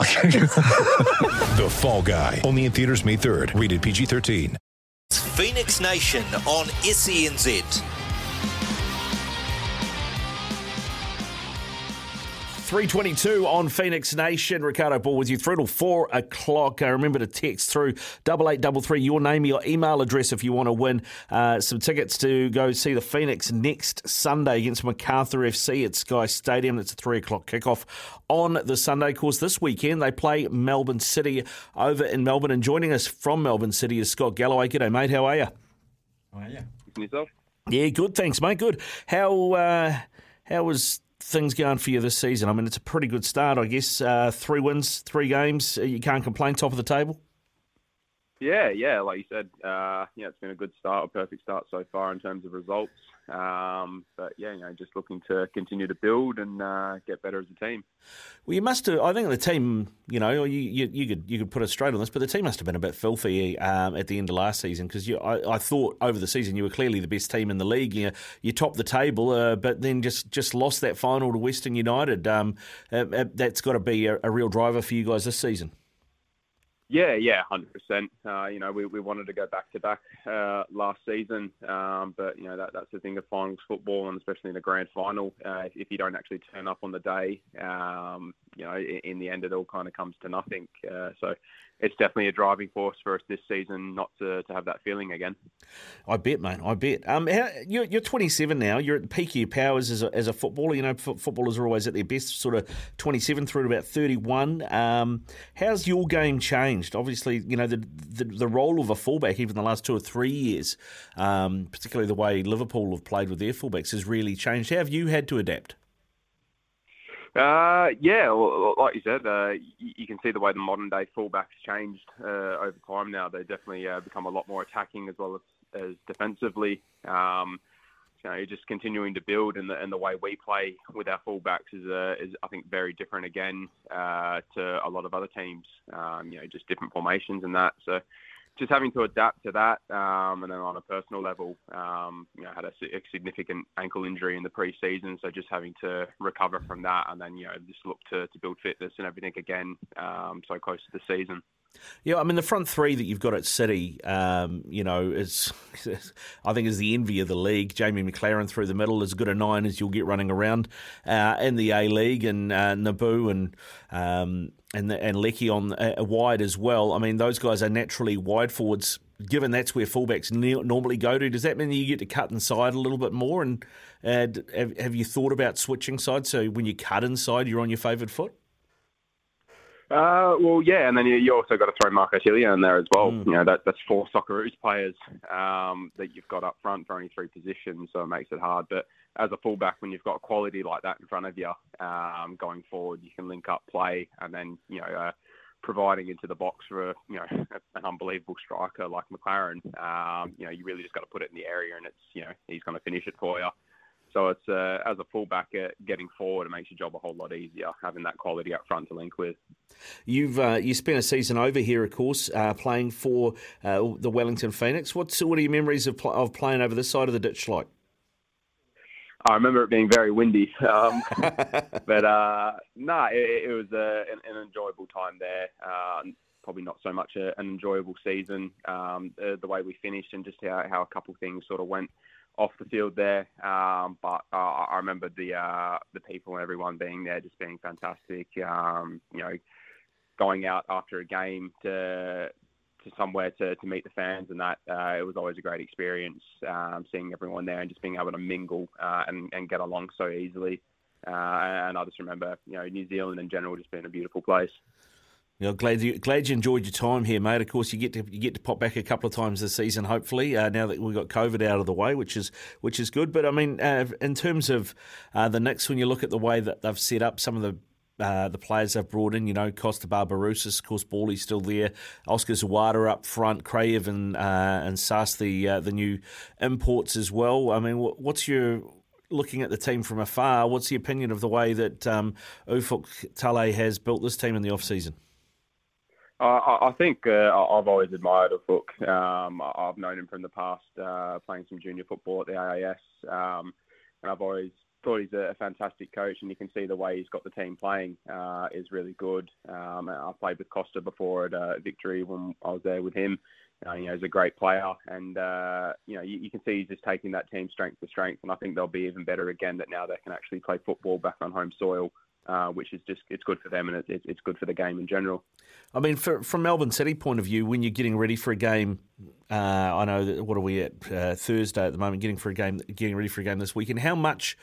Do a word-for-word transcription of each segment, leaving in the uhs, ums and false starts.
The Fall Guy. Only in theaters May third. Rated P G thirteen. It's Phoenix Nation on S C N Z. three twenty-two on Phoenix Nation. Ricardo Ball with you through till four o'clock. Uh, remember to text through double eight double three, your name, your email address if you want to win uh, some tickets to go see the Phoenix next Sunday against MacArthur F C at Sky Stadium. It's a three o'clock kickoff on the Sunday. Of course, this weekend they play Melbourne City over in Melbourne. And joining us from Melbourne City is Scott Galloway. G'day, mate. How are you? How are you? Yourself? Yeah, good. Thanks, mate. Good. How, uh, how was... things going for you this season? I mean, it's a pretty good start, I guess. Uh, three wins, three games. You can't complain. Top of the table. Yeah, yeah. Like you said, uh, yeah, it's been a good start, a perfect start so far in terms of results. Um, but yeah, you know, just looking to continue to build and uh, get better as a team. Well, you must have. I think the team, you know, you, you, you could you could put us straight on this, but the team must have been a bit filthy um, at the end of last season, because I, I thought over the season you were clearly the best team in the league. You you topped the table, uh, but then just, just lost that final to Western United. Um, uh, uh, that's got to be a, a real driver for you guys this season. Yeah, yeah, one hundred percent. Uh, you know, we, we wanted to go back-to-back uh, last season, um, but, you know, that that's the thing of finals football, and especially in the grand final, uh, if you don't actually turn up on the day, um, you know, in, in the end it all kind of comes to nothing. Uh, so it's definitely a driving force for us this season not to, to have that feeling again. I bet, mate, I bet. Um, how, you're, you're twenty-seven now. You're at the peak of your powers as a, as a footballer. You know, f- footballers are always at their best, sort of twenty-seven through to about thirty-one. Um, how's your game changed? Obviously, you know, the, the the role of a fullback, even the last two or three years, um, particularly the way Liverpool have played with their fullbacks, has really changed. How have you had to adapt? Uh, yeah, well, like you said, uh, you can see the way the modern-day fullback's changed uh, over time now. They definitely uh, become a lot more attacking as well as, as defensively. Um, you know, just continuing to build, and the, and the way we play with our fullbacks is, uh, is I think, very different again uh, to a lot of other teams. Um, you know, just different formations and that. So, just having to adapt to that, um, and then on a personal level, um, you know, had a, a significant ankle injury in the pre-season, so just having to recover from that, and then, you know, just look to, to build fitness and everything again, um, so close to the season. Yeah, I mean, the front three that you've got at City, um, you know, is, is I think is the envy of the league. Jamie McLaren through the middle, as good a nine as you'll get running around uh, in the A League, and uh, Naboo and um, and and Leckie on uh, wide as well. I mean, those guys are naturally wide forwards, given that's where fullbacks ne- normally go to. Does that mean you get to cut inside a little bit more? And uh, have, have you thought about switching sides? So when you cut inside, you're on your favoured foot. Uh, well, yeah, and then you, you also got to throw Marcosilio in there as well. Mm. You know, that, that's four Socceroos players um, that you've got up front for only three positions, so it makes it hard. But as a fullback, when you've got quality like that in front of you, um, going forward, you can link up play, and then, you know, uh, providing into the box for, you know, an unbelievable striker like McLaren. Um, you know, you really just got to put it in the area, and it's, you know, he's going to finish it for you. So it's uh, as a fullback, uh, getting forward, it makes your job a whole lot easier, having that quality up front to link with. You've uh, you spent a season over here, of course, uh, playing for uh, the Wellington Phoenix. What's what are your memories of, pl- of playing over this side of the ditch like? I remember it being very windy, um, but uh, no, nah, it, it was uh, an, an enjoyable time there. Uh, probably not so much a, an enjoyable season, um, uh, the way we finished and just how, how a couple of things sort of went off the field there, um, but uh, I remember the uh, the people and everyone being there just being fantastic. Um, you know, going out after a game to to somewhere to, to meet the fans and that, uh, it was always a great experience. Um, seeing everyone there and just being able to mingle uh, and and get along so easily. Uh, and I just remember, you know, New Zealand in general just being a beautiful place. You know, glad you glad you enjoyed your time here, mate. Of course, you get to you get to pop back a couple of times this season, hopefully. Uh, now that we've got COVID out of the way, which is which is good. But I mean, uh, in terms of uh, the Knicks, when you look at the way that they've set up some of the Uh, the players they've brought in, you know, Costa Barbarousis, of course, Bawley's still there. Oscar Zawada up front, Krayev and uh, and Sass, the uh, the new imports as well. I mean, what's your looking at the team from afar? What's the opinion of the way that um, Ufuk Talay has built this team in the off season? I, I think uh, I've always admired Ufuk. Um, I've known him from the past, uh, playing some junior football at the A I S, um, and I've always thought he's a fantastic coach, and you can see the way he's got the team playing uh, is really good. Um, I played with Costa before at uh, Victory when I was there with him. Uh, you know, he's a great player, and uh, you know you, you can see he's just taking that team strength to strength, and I think they'll be even better again that now they can actually play football back on home soil, uh, which is just it's good for them and it's it's good for the game in general. I mean, for, from Melbourne City point of view, when you're getting ready for a game. Uh, I know that what are we at uh, Thursday at the moment, getting for a game, getting ready for a game this weekend. How much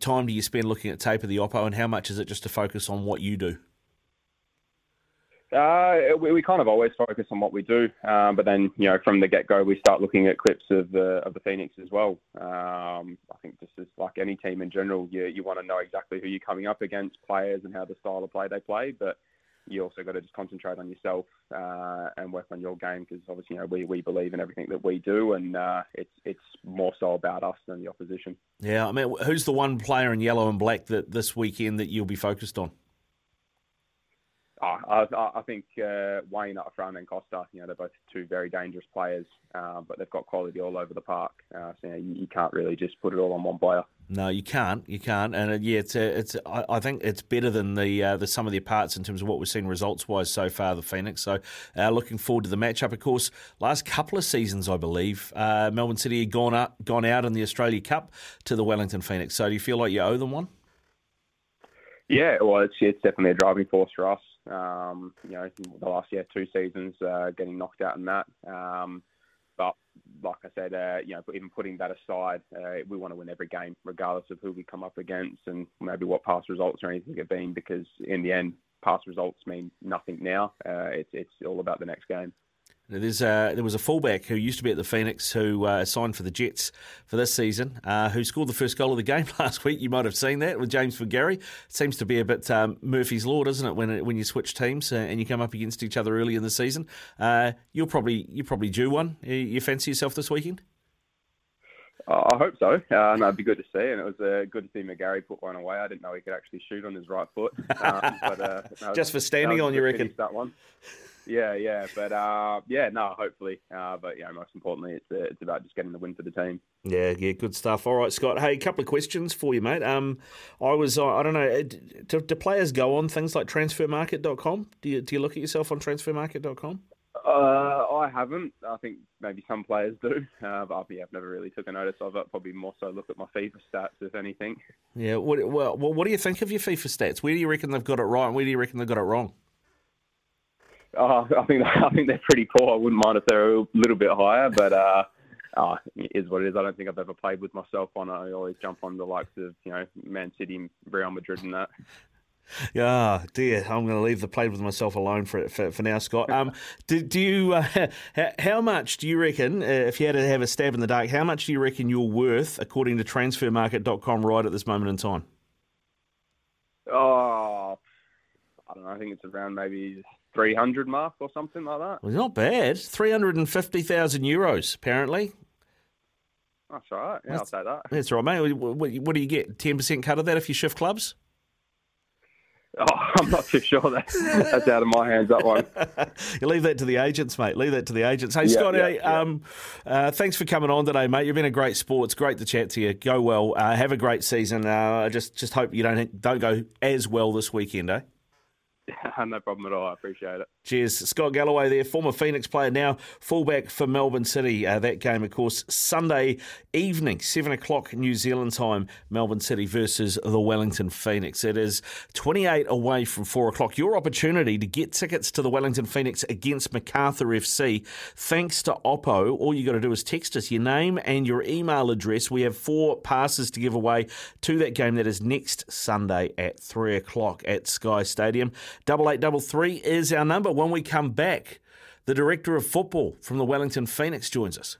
time do you spend looking at tape of the Oppo, and how much is it just to focus on what you do? Uh, we, we kind of always focus on what we do, um, but then you know from the get-go we start looking at clips of the of the Phoenix as well. Um, I think this is like any team in general. You you want to know exactly who you're coming up against, players, and how the style of play they play, but. You also got to just concentrate on yourself uh, and work on your game because obviously, you know, we, we believe in everything that we do, and uh, it's it's more so about us than the opposition. Yeah, I mean, who's the one player in yellow and black that this weekend that you'll be focused on? Oh, I, I think uh, Wayne up front and Costa. You know, they're both two very dangerous players, uh, but they've got quality all over the park. Uh, so you, know, you, you can't really just put it all on one player. No, you can't. You can't. And uh, yeah, it's a, it's. I, I think it's better than the uh, the sum of their parts in terms of what we've seen results wise so far. The Phoenix. So uh, looking forward to the matchup. Of course, last couple of seasons, I believe uh, Melbourne City had gone up, gone out in the Australia Cup to the Wellington Phoenix. So do you feel like you owe them one? Yeah, well, it's it's definitely a driving force for us. Um, you know, the last yeah two seasons uh, getting knocked out in that. Um, but like I said, uh, you know, even putting that aside, uh, we want to win every game, regardless of who we come up against and maybe what past results or anything have been. Because in the end, past results mean nothing now. Uh, it's it's all about the next game. There's a, there was a fullback who used to be at the Phoenix who uh, signed for the Jets for this season, uh, who scored the first goal of the game last week. You might have seen that with James McGarry. Seems to be a bit um, Murphy's Law, doesn't it, when it, when you switch teams and you come up against each other early in the season. Uh, you'll probably you probably due one. You, you fancy yourself this weekend? Uh, I hope so. Uh, no, it'd be good to see, and it was uh, good to see McGarry put one away. I didn't know he could actually shoot on his right foot. Um, but, uh, no, just for standing on, you reckon? That one. Yeah, yeah, but uh, yeah, no, hopefully. Uh, but yeah, most importantly, it's uh, it's about just getting the win for the team. Yeah, yeah, good stuff. All right, Scott. Hey, a couple of questions for you, mate. Um, I was, uh, I don't know, do, do players go on things like transfer market dot com? Do you do you look at yourself on transfer market dot com? Uh, I haven't. I think maybe some players do. Uh, but I've, yeah, I've never really took a notice of it. Probably more so look at my FIFA stats, if anything. Yeah. What, well, what do you think of your FIFA stats? Where do you reckon they've got it right, and where do you reckon they've got it wrong? Oh, I think I think they're pretty poor. I wouldn't mind if they're a little bit higher, but uh, oh, it is what it is. I don't think I've ever played with myself on it. I always jump on the likes of you know Man City, Real Madrid, and that. Yeah, dear. I'm going to leave the played with myself alone for for, for now, Scott. Um, do, do you? Uh, how much do you reckon? Uh, if you had to have a stab in the dark, how much do you reckon you're worth according to transfer market dot com right at this moment in time? Oh, I don't know. I think it's around maybe. three hundred mark or something like that. Well, not bad. three hundred fifty thousand euros, apparently. That's all right. Yeah, that's, I'll say that. That's all right, mate. What, what do you get? ten percent cut of that if you shift clubs? Oh, I'm not too sure. That's, that's out of my hands, that one. You leave that to the agents, mate. Leave that to the agents. Hey, yeah, Scotty, yeah, yeah. Um, uh, thanks for coming on today, mate. You've been a great sport. It's great to chat to you. Go well. Uh, have a great season. I uh, just, just hope you don't, don't go as well this weekend, eh? No problem at all. I appreciate it. Cheers. Scott Galloway there, former Phoenix player, now fullback for Melbourne City. Uh, that game, of course, Sunday evening, seven o'clock New Zealand time, Melbourne City versus the Wellington Phoenix. It is twenty-eight away from four o'clock. Your opportunity to get tickets to the Wellington Phoenix against MacArthur F C, thanks to Oppo. All you got to do is text us your name and your email address. We have four passes to give away to that game. That is next Sunday at three o'clock at Sky Stadium. double eight double three is our number. When we come back, the director of football from the Wellington Phoenix joins us.